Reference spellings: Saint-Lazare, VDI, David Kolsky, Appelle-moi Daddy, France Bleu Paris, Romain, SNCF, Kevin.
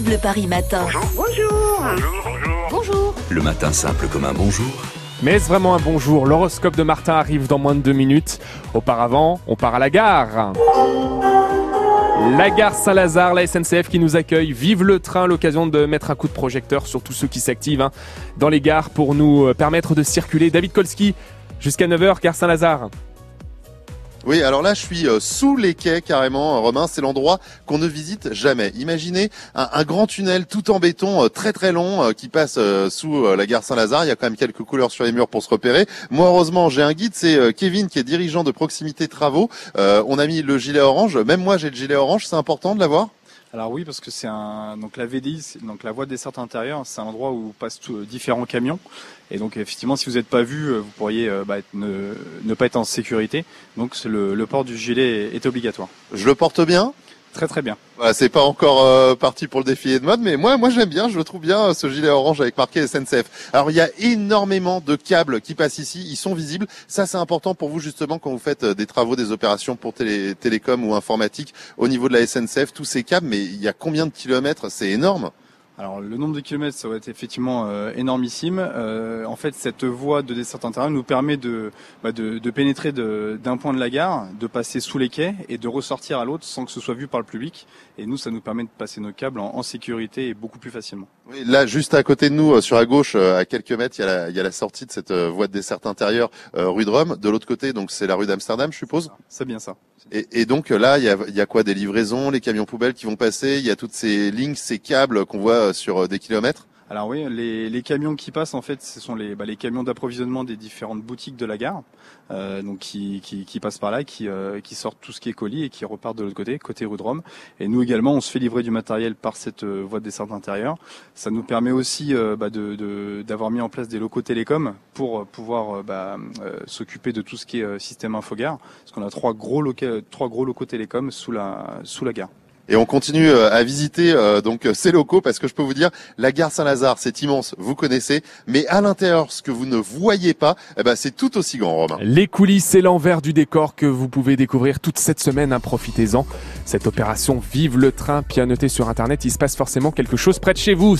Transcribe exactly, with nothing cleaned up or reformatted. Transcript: France Bleu Paris Matin. Bonjour. Bonjour. Bonjour. Bonjour. Le matin simple comme un bonjour. Mais est-ce vraiment un bonjour ? L'horoscope de Martin arrive dans moins de deux minutes. Auparavant, on part à la gare. La gare Saint-Lazare, la S N C F qui nous accueille. Vive le train, l'occasion de mettre un coup de projecteur sur tous ceux qui s'activent hein, dans les gares pour nous permettre de circuler. David Kolsky, jusqu'à neuf heures, gare Saint-Lazare. Oui, alors là, je suis sous les quais carrément, Romain. C'est l'endroit qu'on ne visite jamais. Imaginez un, un grand tunnel tout en béton, très très long, qui passe sous la gare Saint-Lazare. Il y a quand même quelques couleurs sur les murs pour se repérer. Moi, heureusement, j'ai un guide. C'est Kevin, qui est dirigeant de proximité travaux. Euh, on a mis le gilet orange. Même moi, j'ai le gilet orange. C'est important de l'avoir. Alors oui, parce que c'est un donc la V D I, donc la voie de desserte intérieure, c'est un endroit où passent tout, différents camions, et donc effectivement, si vous n'êtes pas vu, vous pourriez bah, être, ne, ne pas être en sécurité. Donc le, le port du gilet est, est obligatoire. Je le porte bien. Très très bien. Voilà, c'est pas encore euh, parti pour le défilé de mode, mais moi moi j'aime bien, je le trouve bien ce gilet orange avec marqué S N C F. Alors il y a énormément de câbles qui passent ici, ils sont visibles. Ça c'est important pour vous justement quand vous faites des travaux, des opérations pour télé, télécom ou informatique au niveau de la S N C F, tous ces câbles, mais il y a combien de kilomètres ? C'est énorme. Alors le nombre de kilomètres, ça va être effectivement euh, énormissime. Euh, en fait, cette voie de desserte intérieure nous permet de, bah, de, de pénétrer de, d'un point de la gare, de passer sous les quais et de ressortir à l'autre sans que ce soit vu par le public. Et nous, ça nous permet de passer nos câbles en, en sécurité et beaucoup plus facilement. Oui, là, juste à côté de nous, sur la gauche, à quelques mètres, il y a la, il y a la sortie de cette voie de desserte intérieure euh, rue de Rome. De l'autre côté, donc c'est la rue d'Amsterdam, je suppose. C'est bien ça. Et, et donc là, il y a, y a quoi? Des livraisons, les camions poubelles qui vont passer, il y a toutes ces lignes, ces câbles qu'on voit sur des kilomètres. Alors oui, les, les camions qui passent, en fait, ce sont les, bah, les camions d'approvisionnement des différentes boutiques de la gare, euh, donc qui, qui, qui passent par là, qui, euh, qui sortent tout ce qui est colis et qui repartent de l'autre côté, côté rue de Rome. Et nous également, on se fait livrer du matériel par cette euh, voie de desserte intérieure. Ça nous permet aussi euh, bah, de, de, d'avoir mis en place des locaux télécoms pour pouvoir euh, bah, euh, s'occuper de tout ce qui est euh, système infogare, parce qu'on a trois gros locaux, trois gros locaux télécoms sous la, sous la gare. Et on continue à visiter euh, donc ces locaux parce que je peux vous dire, la gare Saint-Lazare, c'est immense, vous connaissez, mais à l'intérieur, ce que vous ne voyez pas, eh ben, c'est tout aussi grand, Romain. Les coulisses et l'envers du décor que vous pouvez découvrir toute cette semaine, hein, profitez-en. Cette opération Vive le train, bien notée sur Internet, il se passe forcément quelque chose près de chez vous.